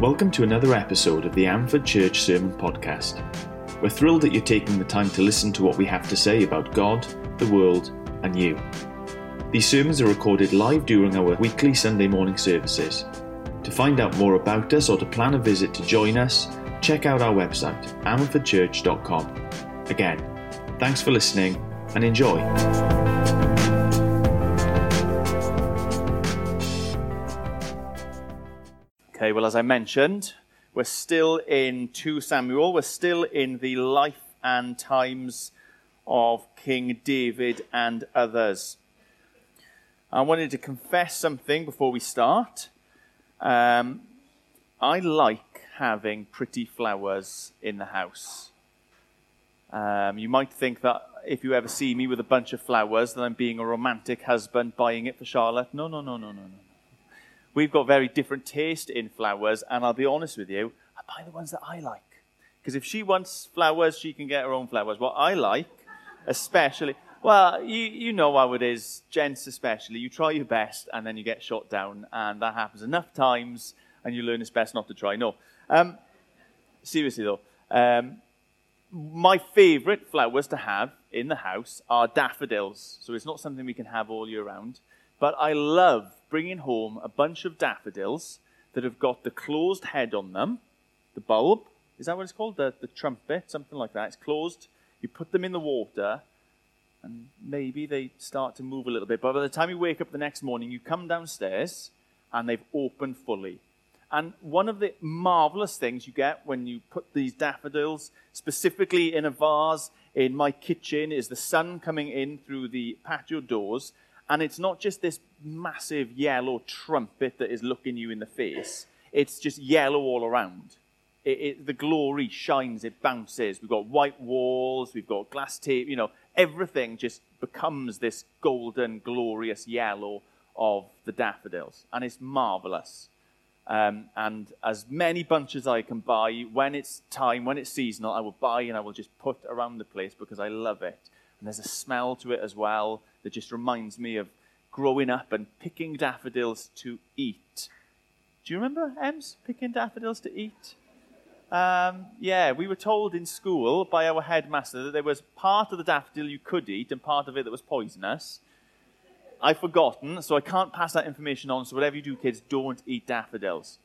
Welcome to another episode of the Amford Church Sermon Podcast. We're thrilled that you're taking the time to listen to what we have to say about God, the world, and you. These sermons are recorded live during our weekly Sunday morning services. To find out more about us or to plan a visit to join us, check out our website, amfordchurch.com. Again, thanks for listening and enjoy. Okay, well, as I mentioned, we're still in 2 Samuel. We're still in the life and times of King David and others. I wanted to confess something before we start. I like having pretty flowers in the house. You might think that if you ever see me with a bunch of flowers, that I'm being a romantic husband buying it for Charlotte. No. We've got very different taste in flowers, and I'll be honest with you, I buy the ones that I like. Because if she wants flowers, she can get her own flowers. What I like, especially, well, you know how it is, gents especially, you try your best, and then you get shot down, and that happens enough times, and you learn it's best not to try. No. Seriously, though, my favourite flowers to have in the house are daffodils. So it's not something we can have all year round, but I love bringing home a bunch of daffodils that have got the closed head on them, the bulb, is that what it's called? The trumpet, something like that. It's closed. You put them in the water, and maybe they start to move a little bit. But by the time you wake up the next morning, you come downstairs, and they've opened fully. And one of the marvelous things you get when you put these daffodils, specifically in a vase in my kitchen, is the sun coming in through the patio doors. And it's not just this massive yellow trumpet that is looking you in the face. It's just yellow all around. The glory shines, it bounces. We've got white walls, we've got glass tape, everything just becomes this golden, glorious yellow of the daffodils. And it's marvelous. And as many bunches I can buy, when it's time, when it's seasonal, I will buy and I will just put around the place because I love it. And there's a smell to it as well that just reminds me of growing up and picking daffodils to eat. Do you remember, Ems, picking daffodils to eat? Yeah, we were told in school by our headmaster that there was part of the daffodil you could eat and part of it that was poisonous. I've forgotten, so I can't pass that information on, so whatever you do, kids, don't eat daffodils.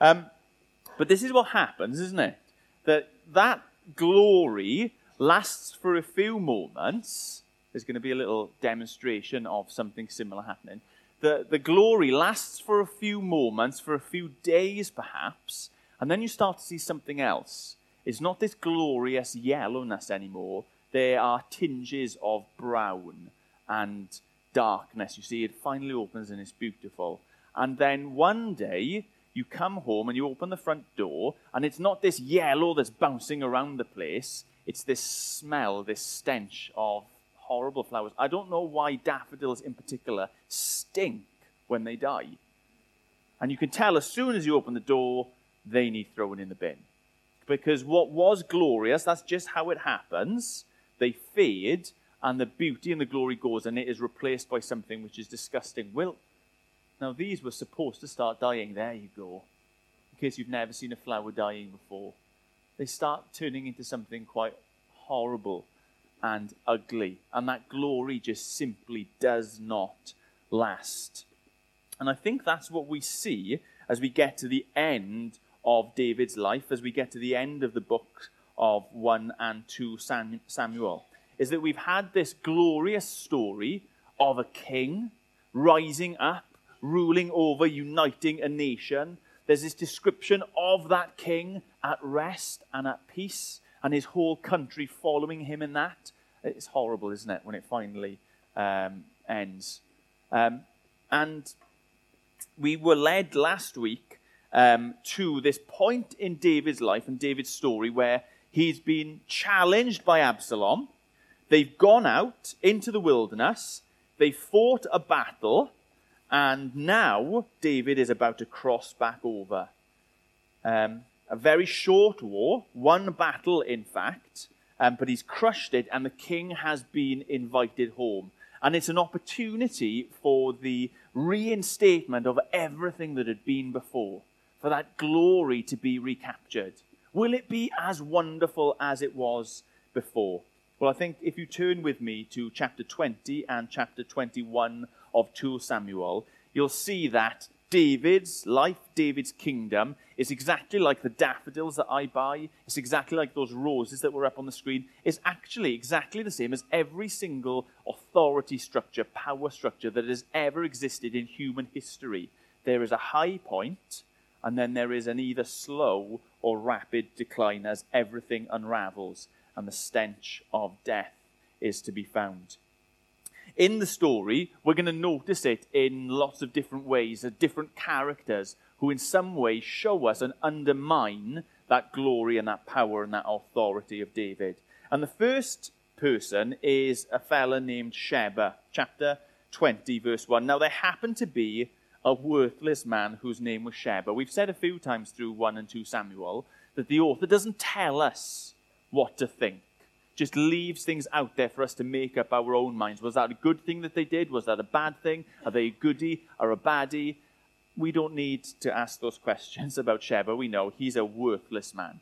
But this is what happens, isn't it? That glory lasts for a few moments. There's going to be a little demonstration of something similar happening. The glory lasts for a few moments, for a few days perhaps, and then you start to see something else. It's not this glorious yellowness anymore. There are tinges of brown and darkness. You see, it finally opens and it's beautiful. And then one day, you come home and you open the front door, and it's not this yellow that's bouncing around the place. It's this smell, this stench of horrible flowers. I don't know why daffodils in particular stink when they die. And you can tell as soon as you open the door, they need thrown in the bin. Because what was glorious, that's just how it happens. They fade, and the beauty and the glory goes, and it is replaced by something which is disgusting. Well, now these were supposed to start dying. There you go. In case you've never seen a flower dying before. They start turning into something quite horrible and ugly. And that glory just simply does not last. And I think that's what we see as we get to the end of David's life, as we get to the end of the book of 1 and 2 Samuel, is that we've had this glorious story of a king rising up, ruling over, uniting a nation. There's this description of that king at rest and at peace, and his whole country following him in that. It's horrible, isn't it, when it finally ends. And we were led last week to this point in David's life and David's story where he's been challenged by Absalom. They've gone out into the wilderness. They fought a battle. And now David is about to cross back over. A very short war, one battle in fact, but he's crushed it and the king has been invited home. And it's an opportunity for the reinstatement of everything that had been before, for for that glory to be recaptured? Will it be as wonderful as it was before? Well, I think if you turn with me to chapter 20 and chapter 21 of 2 Samuel, you'll see that David's life, David's kingdom, is exactly like the daffodils that I buy. It's exactly like those roses that were up on the screen. It's actually exactly the same as every single authority structure, power structure that has ever existed in human history. There is a high point, and then there is an either slow or rapid decline as everything unravels and the stench of death is to be found. In the story, we're going to notice it in lots of different ways, at different characters who in some way show us and undermine that glory and that power and that authority of David. And the first person is a fella named Sheba, chapter 20, verse 1. Now, there happened to be a worthless man whose name was Sheba. We've said a few times through 1 and 2 Samuel that the author doesn't tell us what to think. Just leaves things out there for us to make up our own minds. Was that a good thing that they did? Was that a bad thing? Are they a goodie or a baddie? We don't need to ask those questions about Sheba. We know he's a worthless man.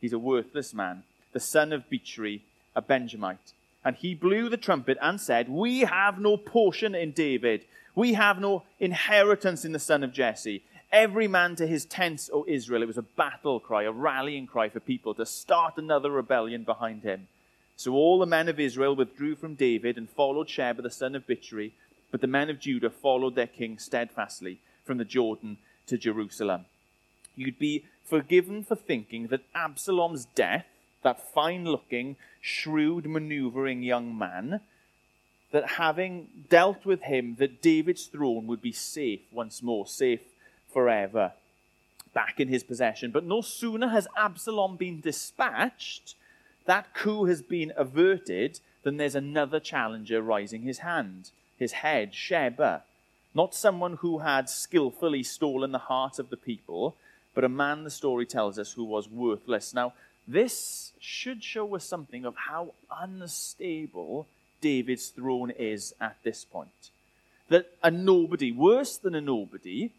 He's a worthless man, the son of Bichri, a Benjamite. And he blew the trumpet and said, "We have no portion in David. We have no inheritance in the son of Jesse. Every man to his tents, O Israel." It was a battle cry, a rallying cry for people to start another rebellion behind him. So all the men of Israel withdrew from David and followed Sheba the son of Bichri, but the men of Judah followed their king steadfastly from the Jordan to Jerusalem. You'd be forgiven for thinking that Absalom's death, that fine-looking, shrewd, manoeuvring young man, that having dealt with him, that David's throne would be safe once more, safe forever, back in his possession. But no sooner has Absalom been dispatched, that coup has been averted, than there's another challenger rising his head, Sheba. Not someone who had skillfully stolen the heart of the people, but a man, the story tells us, who was worthless. Now, this should show us something of how unstable David's throne is at this point. That a nobody, worse than a nobody,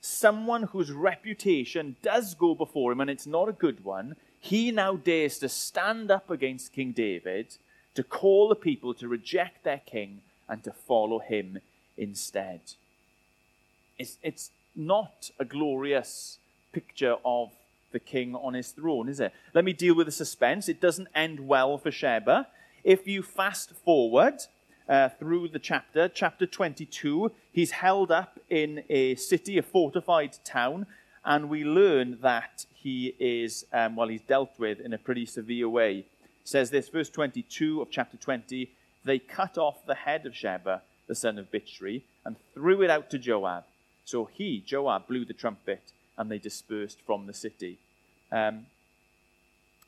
someone whose reputation does go before him, and it's not a good one, he now dares to stand up against King David, to call the people to reject their king and to follow him instead. It's not a glorious picture of the king on his throne, is it? Let me deal with the suspense. It doesn't end well for Sheba. If you fast forward through the chapter 22, he's held up in a city, a fortified town, and we learn that he is, he's dealt with in a pretty severe way. It says this, verse 22 of chapter 20, "They cut off the head of Sheba, the son of Bichri, and threw it out to Joab. So he, Joab, blew the trumpet, and they dispersed from the city."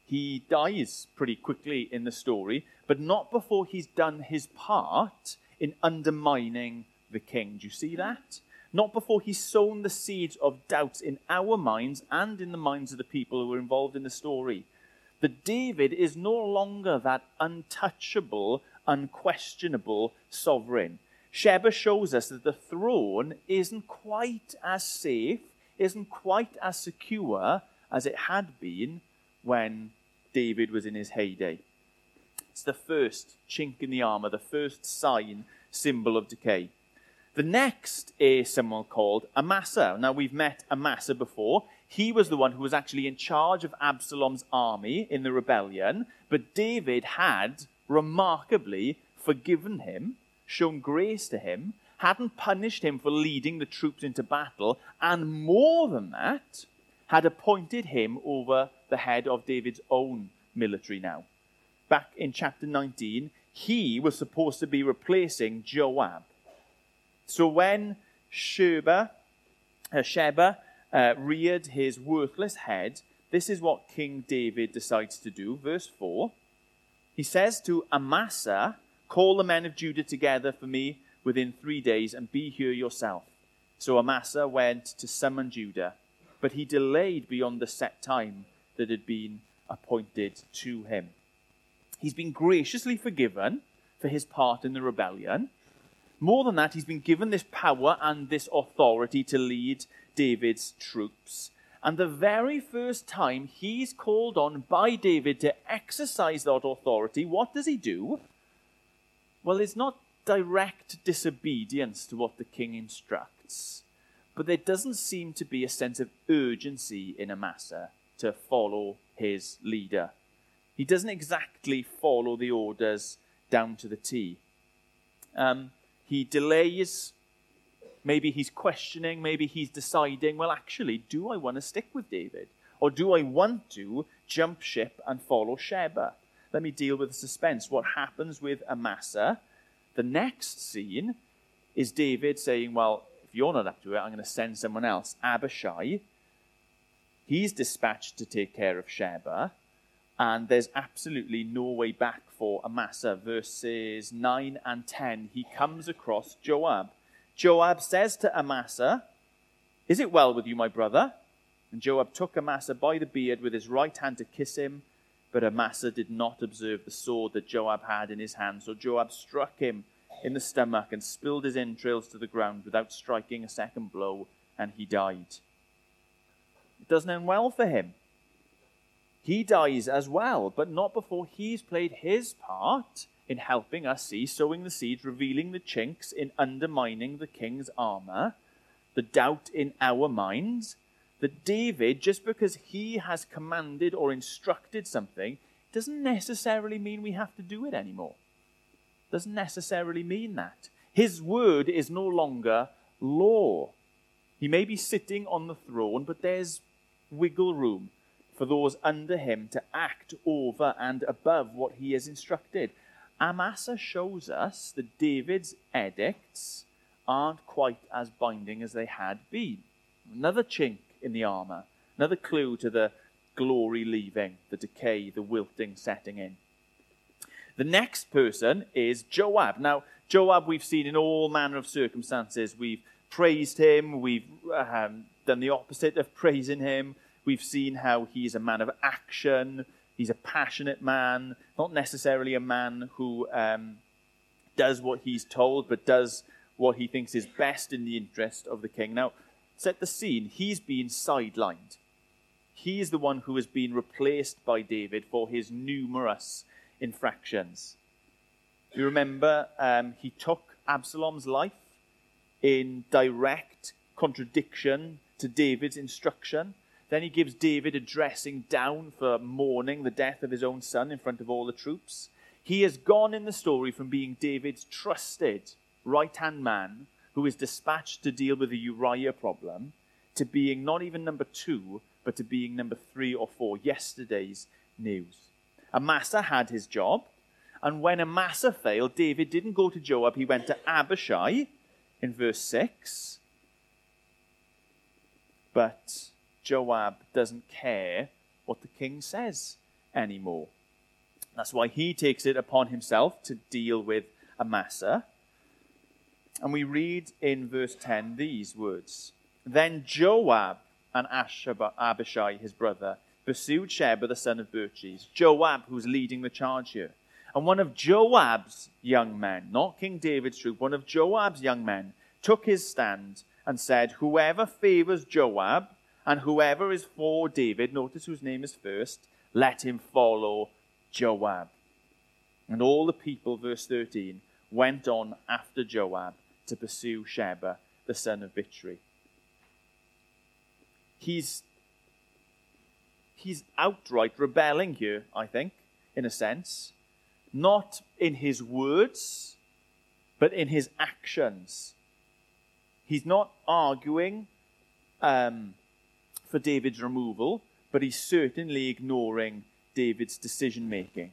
He dies pretty quickly in the story, but not before he's done his part in undermining the king. Do you see that? Not before he's sown the seeds of doubt in our minds and in the minds of the people who were involved in the story. That David is no longer that untouchable, unquestionable sovereign. Sheba shows us that the throne isn't quite as safe, isn't quite as secure as it had been when David was in his heyday. It's the first chink in the armor, the first sign, symbol of decay. The next is someone called Amasa. Now, we've met Amasa before. He was the one who was actually in charge of Absalom's army in the rebellion, but David had remarkably forgiven him, shown grace to him, hadn't punished him for leading the troops into battle, and more than that, had appointed him over the head of David's own military now. Back in chapter 19, he was supposed to be replacing Joab. So when Sheba reared his worthless head, this is what King David decides to do. Verse 4, he says to Amasa, "Call the men of Judah together for me within 3 days and be here yourself." So Amasa went to summon Judah, but he delayed beyond the set time that had been appointed to him. He's been graciously forgiven for his part in the rebellion. More than that, he's been given this power and this authority to lead David's troops. And the very first time he's called on by David to exercise that authority, what does he do? Well, it's not direct disobedience to what the king instructs, but there doesn't seem to be a sense of urgency in Amasa to follow his leader. He doesn't exactly follow the orders down to the T. He delays. Maybe he's questioning, maybe he's deciding, well, actually, do I want to stick with David? Or do I want to jump ship and follow Sheba? Let me deal with the suspense. What happens with Amasa? The next scene is David saying, well, if you're not up to it, I'm going to send someone else. Abishai, he's dispatched to take care of Sheba, and there's absolutely no way back for Amasa. Verses 9 and 10, he comes across Joab. Joab says to Amasa, "Is it well with you, my brother?" And Joab took Amasa by the beard with his right hand to kiss him. But Amasa did not observe the sword that Joab had in his hand. So Joab struck him in the stomach and spilled his entrails to the ground without striking a second blow, and he died. It doesn't end well for him. He dies as well, but not before he's played his part in helping us see, sowing the seeds, revealing the chinks, in undermining the king's armor, the doubt in our minds, that David, just because he has commanded or instructed something, doesn't necessarily mean we have to do it anymore. Doesn't necessarily mean that. His word is no longer law. He may be sitting on the throne, but there's wiggle room for those under him to act over and above what he has instructed. Amasa shows us that David's edicts aren't quite as binding as they had been. Another chink in the armor, another clue to the glory leaving, the decay, the wilting setting in. The next person is Joab. Now, Joab we've seen in all manner of circumstances. We've praised him, we've done the opposite of praising him. We've seen how he's a man of action. He's a passionate man, not necessarily a man who does what he's told, but does what he thinks is best in the interest of the king. Now, set the scene. He's been sidelined. He is the one who has been replaced by David for his numerous infractions. You remember he took Absalom's life in direct contradiction to David's instruction. Then he gives David a dressing down for mourning the death of his own son in front of all the troops. He has gone in the story from being David's trusted right-hand man who is dispatched to deal with the Uriah problem to being not even number 2, but to being number 3 or 4, yesterday's news. Amasa had his job, and when Amasa failed, David didn't go to Joab, he went to Abishai in verse 6. But Joab doesn't care what the king says anymore. That's why he takes it upon himself to deal with Amasa. And we read in verse 10 these words. Then Joab and Abishai, his brother, pursued Sheba, the son of Bichri. Joab, who's leading the charge here. And one of Joab's young men, not King David's troop, one of Joab's young men took his stand and said, whoever favors Joab, and whoever is for David, notice whose name is first, let him follow Joab. And all the people, verse 13, went on after Joab to pursue Sheba, the son of Bichri. He's outright rebelling here, I think, in a sense. Not in his words, but in his actions. He's not arguing for David's removal, but he's certainly ignoring David's decision-making.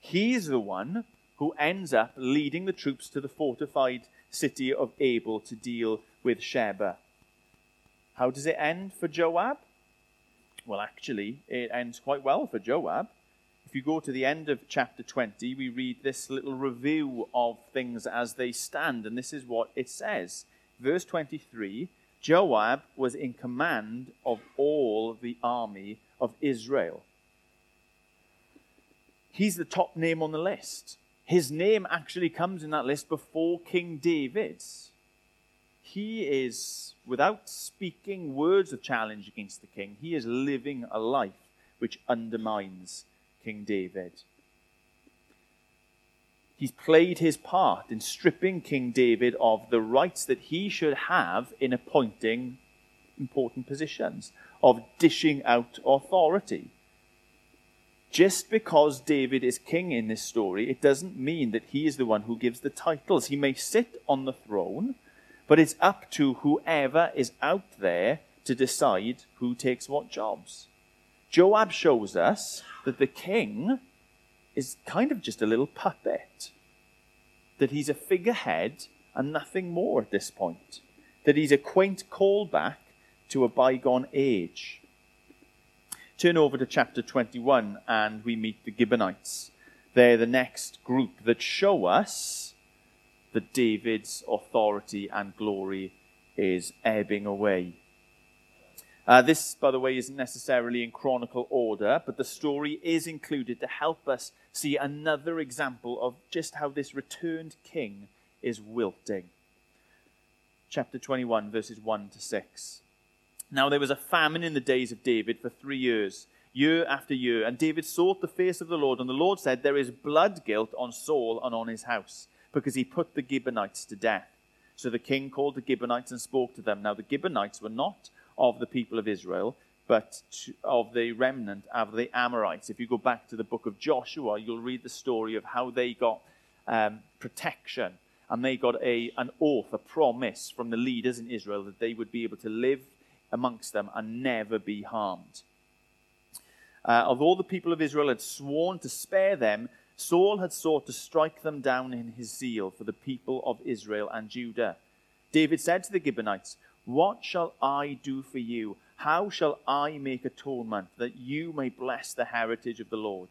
He's the one who ends up leading the troops to the fortified city of Abel to deal with Sheba. How does it end for Joab? Well, actually, it ends quite well for Joab. If you go to the end of chapter 20, we read this little review of things as they stand, and this is what it says. Verse 23, Joab was in command of all the army of Israel. He's the top name on the list. His name actually comes in that list before King David's. He is, without speaking words of challenge against the king, he is living a life which undermines King David. He's played his part in stripping King David of the rights that he should have in appointing important positions, of dishing out authority. Just because David is king in this story, it doesn't mean that he is the one who gives the titles. He may sit on the throne, but it's up to whoever is out there to decide who takes what jobs. Joab shows us that the king is kind of just a little puppet, that he's a figurehead and nothing more at this point, that he's a quaint callback to a bygone age. Turn over to chapter 21 and we meet the Gibeonites. They're the next group that show us that David's authority and glory is ebbing away. This, by the way, isn't necessarily in chronicle order, but the story is included to help us see another example of just how this returned king is wilting. Chapter 21, verses 1 to 6. Now there was a famine in the days of David for 3 years, year after year, and David sought the face of the Lord, and the Lord said, there is blood guilt on Saul and on his house, because he put the Gibeonites to death. So the king called the Gibeonites and spoke to them. Now the Gibeonites were not of the people of Israel, but of the remnant of the Amorites. If you go back to the book of Joshua, you'll read the story of how they got protection, and they got an oath, a promise from the leaders in Israel that they would be able to live amongst them and never be harmed. Although the people of Israel had sworn to spare them, Saul had sought to strike them down in his zeal for the people of Israel and Judah. David said to the Gibeonites, what shall I do for you? How shall I make atonement that you may bless the heritage of the Lord?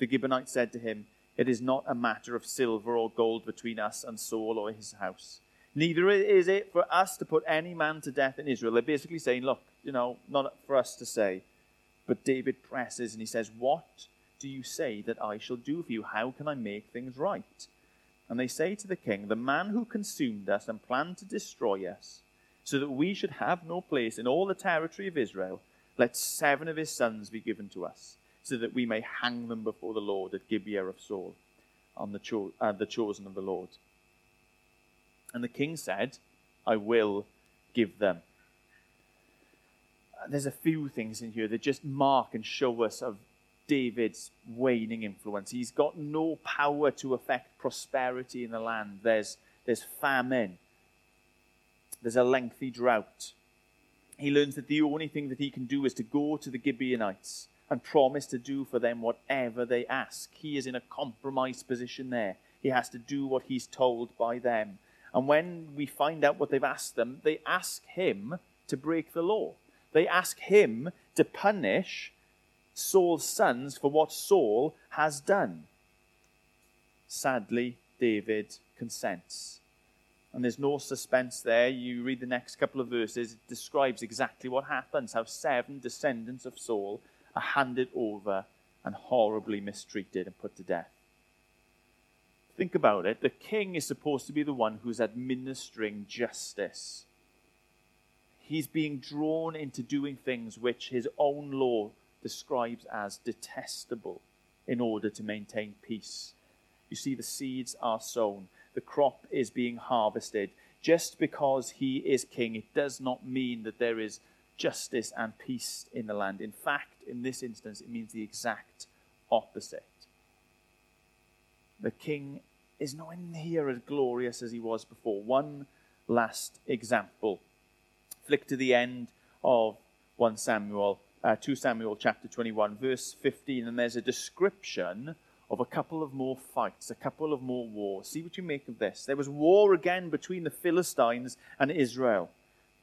The Gibeonites said to him, it is not a matter of silver or gold between us and Saul or his house. Neither is it for us to put any man to death in Israel. They're basically saying, look, not for us to say. But David presses and he says, what do you say that I shall do for you? How can I make things right? And they say to the king, the man who consumed us and planned to destroy us, so that we should have no place in all the territory of Israel, let 7 of his sons be given to us, so that we may hang them before the Lord at Gibeah of Saul, on the chosen of the Lord. And the king said, I will give them. There's a few things in here that just mark and show us of David's waning influence. He's got no power to affect prosperity in the land. There's famine. There's a lengthy drought. He learns that the only thing that he can do is to go to the Gibeonites and promise to do for them whatever they ask. He is in a compromised position there. He has to do what he's told by them. And when we find out what they've asked them, they ask him to break the law. They ask him to punish Saul's sons for what Saul has done. Sadly, David consents. And there's no suspense there. You read the next couple of verses, it describes exactly what happens, how 7 descendants of Saul are handed over and horribly mistreated and put to death. Think about it. The king is supposed to be the one who's administering justice. He's being drawn into doing things which his own law describes as detestable in order to maintain peace. You see, the seeds are sown. The crop is being harvested. Just because he is king, it does not mean that there is justice and peace in the land. In fact, in this instance, it means the exact opposite. The king is nowhere near as glorious as he was before. One last example. Flick to the end of 2 Samuel chapter 21, verse 15, and there's a description of a couple of more fights, a couple of more wars. See what you make of this. There was war again between the Philistines and Israel.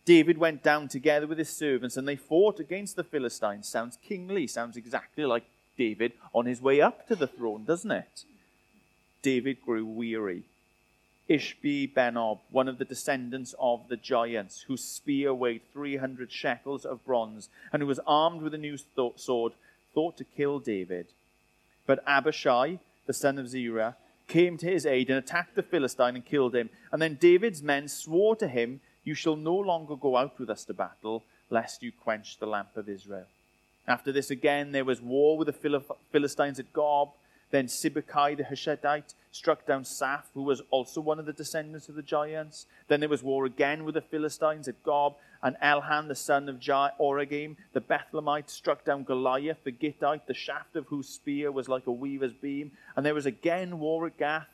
David went down together with his servants, and they fought against the Philistines. Sounds kingly, sounds exactly like David on his way up to the throne, doesn't it? David grew weary. Ishbi Benob, one of the descendants of the giants, whose spear weighed 300 shekels of bronze, and who was armed with a new sword, thought to kill David. But Abishai, the son of Zerah, came to his aid and attacked the Philistine and killed him. And then David's men swore to him, You shall no longer go out with us to battle, lest you quench the lamp of Israel. After this again, there was war with the Philistines at Gob. Then Sibbecai the Heshedite struck down Saph, who was also one of the descendants of the giants. Then there was war again with the Philistines at Gob, and Elhanan the son of Oregim the Bethlehemite struck down Goliath the Gittite, the shaft of whose spear was like a weaver's beam. And there was again war at Gath,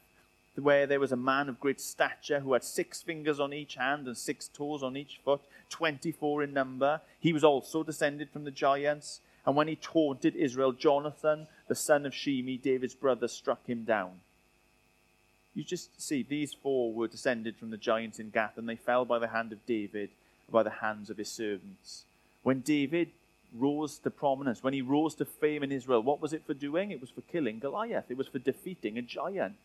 where there was a man of great stature who had 6 fingers on each hand and 6 toes on each foot, 24 in number. He was also descended from the giants. And when he taunted Israel, Jonathan, the son of Shimei, David's brother, struck him down. You just see, these 4 were descended from the giants in Gath, and they fell by the hand of David, by the hands of his servants. When David rose to prominence, when he rose to fame in Israel, what was it for doing? It was for killing Goliath. It was for defeating a giant.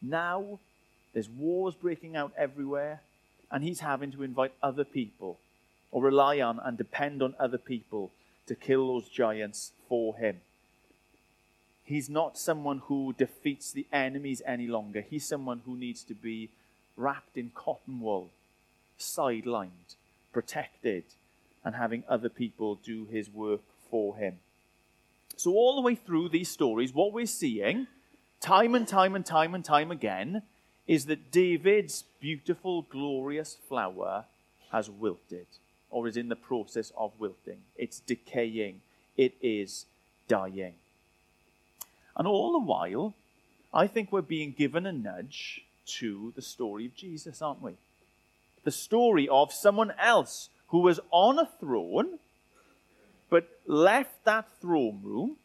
Now, there's wars breaking out everywhere, and he's having to invite other people, or rely on and depend on other people, to kill those giants for him. He's not someone who defeats the enemies any longer. He's someone who needs to be wrapped in cotton wool, sidelined, protected, and having other people do his work for him. So all the way through these stories, what we're seeing, time and time again, is that David's beautiful, glorious flower has wilted, or is in the process of wilting. It's decaying. It is dying. And all the while, I think we're being given a nudge to the story of Jesus, aren't we? The story of someone else who was on a throne, but left that throne room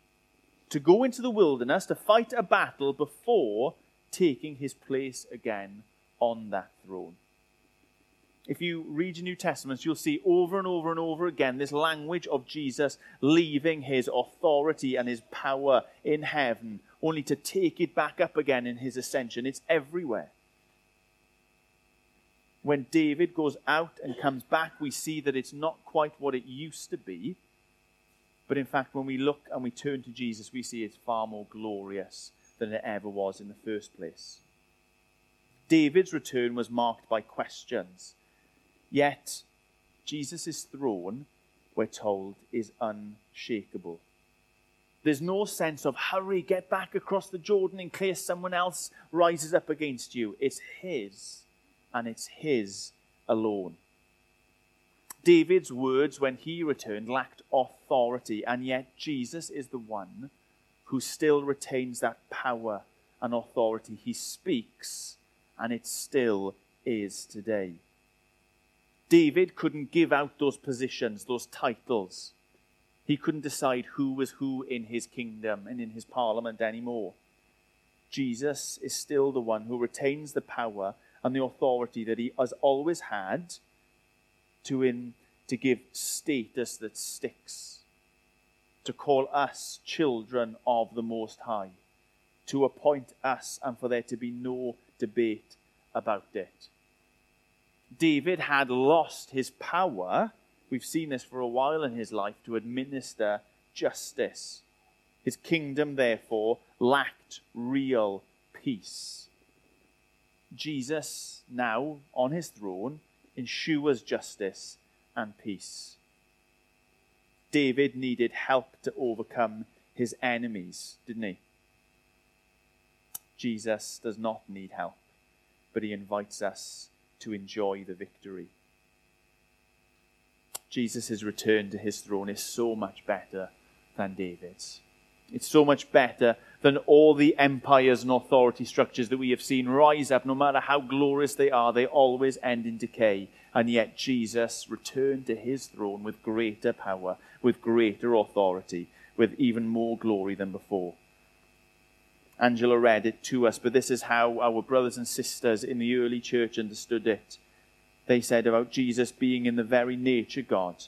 to go into the wilderness to fight a battle before taking his place again on that throne. If you read your New Testaments, you'll see over and over and over again this language of Jesus leaving his authority and his power in heaven, only to take it back up again in his ascension. It's everywhere. When David goes out and comes back, we see that it's not quite what it used to be. But in fact, when we look and we turn to Jesus, we see it's far more glorious than it ever was in the first place. David's return was marked by questions. Yet, Jesus' throne, we're told, is unshakable. There's no sense of, hurry, get back across the Jordan in case someone else rises up against you. It's his, and it's his alone. David's words when he returned lacked authority, and yet Jesus is the one who still retains that power and authority. He speaks, and it still is today. David couldn't give out those positions, those titles. He couldn't decide who was who in his kingdom and in his parliament anymore. Jesus is still the one who retains the power and the authority that he has always had to give status that sticks, to call us children of the Most High, to appoint us and for there to be no debate about it. David had lost his power, we've seen this for a while in his life, to administer justice. His kingdom, therefore, lacked real peace. Jesus, now on his throne, ensures justice and peace. David needed help to overcome his enemies, didn't he? Jesus does not need help, but he invites us to enjoy the victory. Jesus' return to his throne is so much better than David's. It's so much better than all the empires and authority structures that we have seen rise up. No matter how glorious they are, they always end in decay. And yet Jesus returned to his throne with greater power, with greater authority, with even more glory than before. Angela read it to us, but this is how our brothers and sisters in the early church understood it. They said about Jesus being in the very nature God,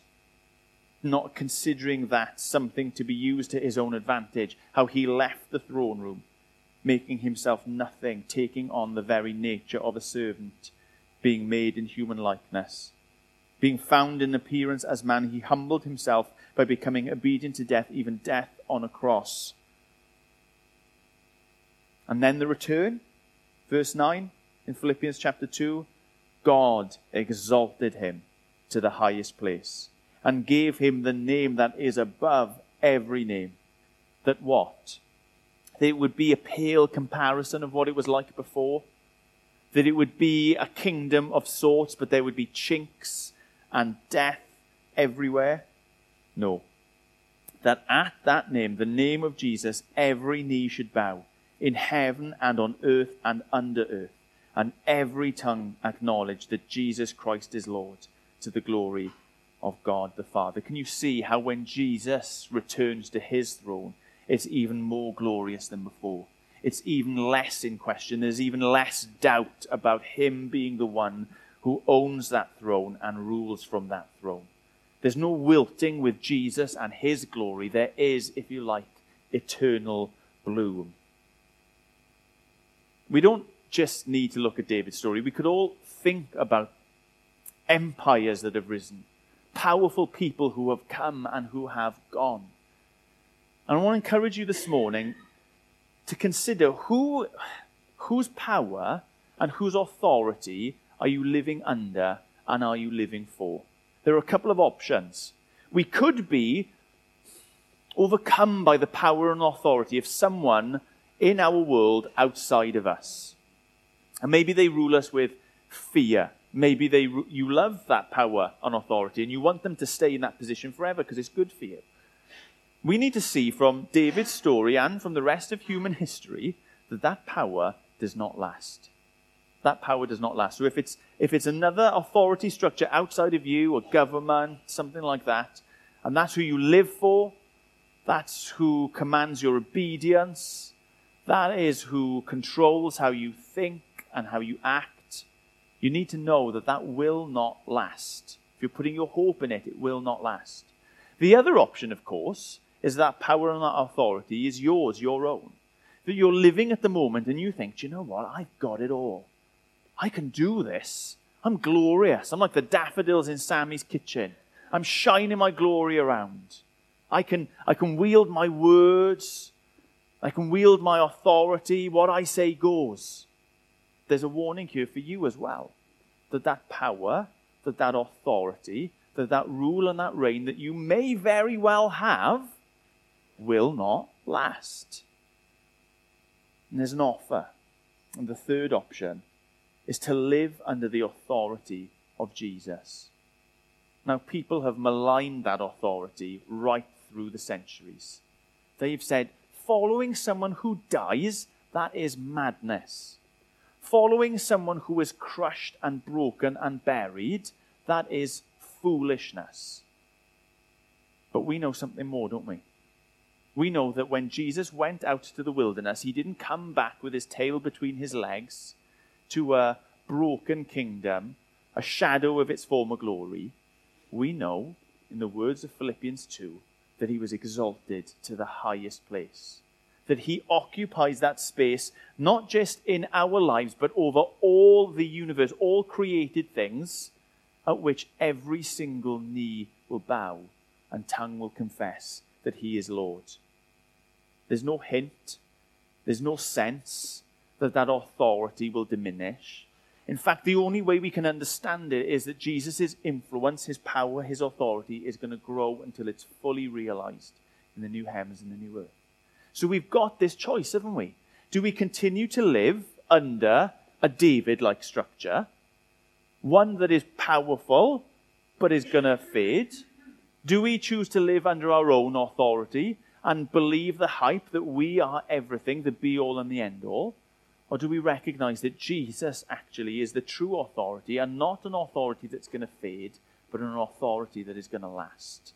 not considering that something to be used to his own advantage, how he left the throne room, making himself nothing, taking on the very nature of a servant, being made in human likeness. Being found in appearance as man, he humbled himself by becoming obedient to death, even death on a cross. And then the return, verse 9 in Philippians chapter 2, God exalted him to the highest place and gave him the name that is above every name. That what? That it would be a pale comparison of what it was like before. That it would be a kingdom of sorts, but there would be chinks and death everywhere. No. That at that name, the name of Jesus, every knee should bow in heaven and on earth and under earth, and every tongue acknowledge that Jesus Christ is Lord, to the glory of God the Father. Can you see how when Jesus returns to his throne, it's even more glorious than before? It's even less in question. There's even less doubt about him being the one who owns that throne and rules from that throne. There's no wilting with Jesus and his glory. There is, if you like, eternal bloom. We don't just need to look at David's story. We could all think about empires that have risen, powerful people who have come and who have gone. And I want to encourage you this morning to consider whose power and whose authority are you living under and are you living for? There are a couple of options. We could be overcome by the power and authority of someone in our world outside of us. And maybe they rule us with fear. Maybe you love that power and authority and you want them to stay in that position forever because it's good for you. We need to see from David's story and from the rest of human history that that power does not last. That power does not last. So if it's another authority structure outside of you, a government, something like that, and that's who you live for, that's who commands your obedience, that is who controls how you think and how you act, you need to know that that will not last. If you're putting your hope in it, it will not last. The other option, of course, is that power and that authority is yours, your own. That you're living at the moment and you think, do you know what, I've got it all. I can do this. I'm glorious. I'm like the daffodils in Sammy's kitchen. I'm shining my glory around. I can wield my words. I can wield my authority. What I say goes. There's a warning here for you as well. That power, that authority, that rule and that reign that you may very well have will not last. And there's an offer. And the third option is to live under the authority of Jesus. Now, people have maligned that authority right through the centuries. They've said, following someone who dies, that is madness. Following someone who is crushed and broken and buried, that is foolishness. But we know something more, don't we? We know that when Jesus went out to the wilderness, he didn't come back with his tail between his legs to a broken kingdom, a shadow of its former glory. We know, in the words of Philippians 2, that he was exalted to the highest place. That he occupies that space, not just in our lives, but over all the universe, all created things, at which every single knee will bow and tongue will confess that he is Lord. There's no hint, there's no sense that authority will diminish. In fact, the only way we can understand it is that Jesus' influence, his power, his authority is going to grow until it's fully realized in the new heavens and the new earth. So we've got this choice, haven't we? Do we continue to live under a David-like structure? One that is powerful, but is going to fade? Do we choose to live under our own authority and believe the hype that we are everything, the be-all and the end-all? Or do we recognize that Jesus actually is the true authority and not an authority that's going to fade, but an authority that is going to last?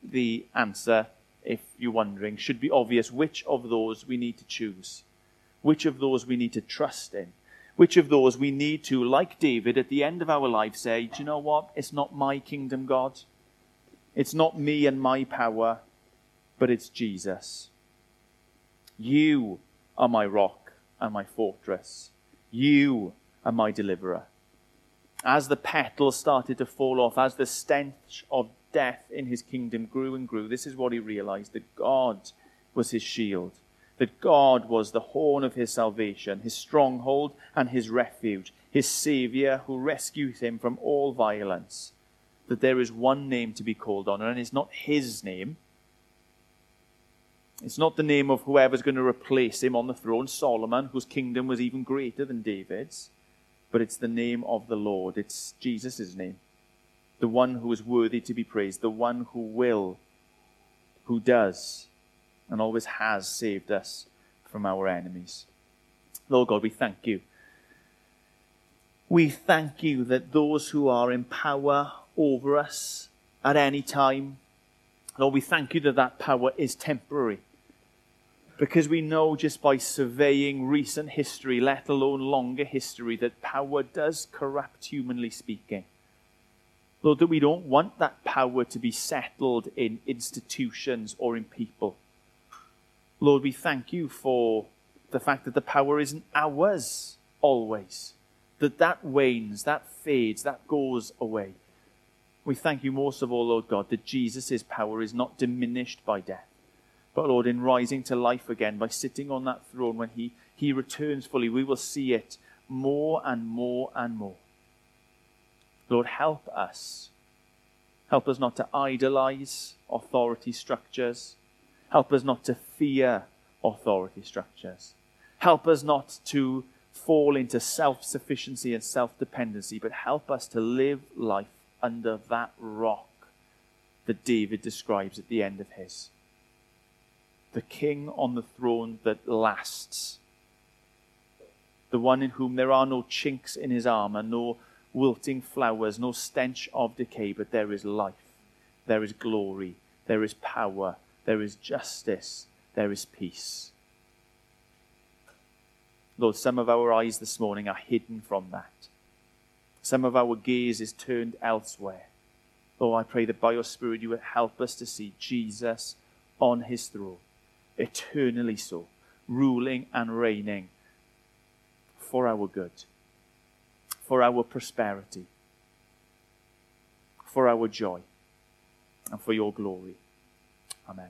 The answer, if you're wondering, should be obvious. Which of those we need to choose? Which of those we need to trust in? Which of those we need to, like David, at the end of our life say, do you know what? It's not my kingdom, God. It's not me and my power, but it's Jesus. You are my rock and my fortress. You are my deliverer. As the petals started to fall off, as the stench of death in his kingdom grew and grew, this is what he realized, that God was his shield. that God was the horn of his salvation, his stronghold and his refuge, his Saviour who rescued him from all violence, that there is one name to be called on, and it's not his name. It's not the name of whoever's going to replace him on the throne, Solomon, whose kingdom was even greater than David's, but it's the name of the Lord. It's Jesus' name, the one who is worthy to be praised, the one who will, who does, and always has saved us from our enemies. Lord God, we thank you. We thank you that those who are in power over us at any time, Lord, we thank you that that power is temporary, because we know just by surveying recent history, let alone longer history, that power does corrupt, humanly speaking. Lord, that we don't want that power to be settled in institutions or in people. Lord, we thank you for the fact that the power isn't ours always, that that wanes, that fades, that goes away. We thank you most of all, Lord God, that Jesus' power is not diminished by death, but, Lord, in rising to life again, by sitting on that throne when he returns fully, we will see it more and more and more. Lord, help us. Help us not to idolize authority structures. Help us not to fear authority structures. Help us not to fall into self-sufficiency and self-dependency, but help us to live life under that rock that David describes at the end of his. The king on the throne that lasts. The one in whom there are no chinks in his armor, no wilting flowers, no stench of decay, but there is life, there is glory, there is power, there is justice, there is peace. Lord, some of our eyes this morning are hidden from that. Some of our gaze is turned elsewhere. Oh, I pray that by your Spirit you would help us to see Jesus on his throne, eternally so, ruling and reigning for our good, for our prosperity, for our joy, and for your glory. Amen.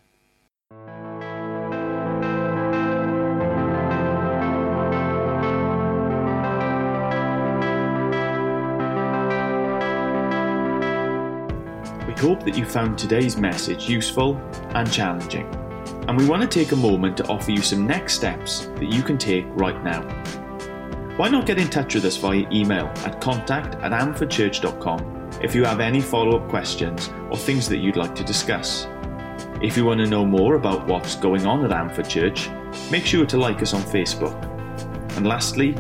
We hope that you found today's message useful and challenging, and we want to take a moment to offer you some next steps that you can take right now. Why not get in touch with us via email at contact@amfordchurch.com if you have any follow-up questions or things that you'd like to discuss. If you want to know more about what's going on at Amford Church, make sure to like us on Facebook. And lastly,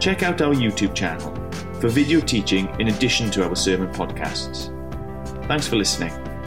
check out our YouTube channel for video teaching in addition to our sermon podcasts. Thanks for listening.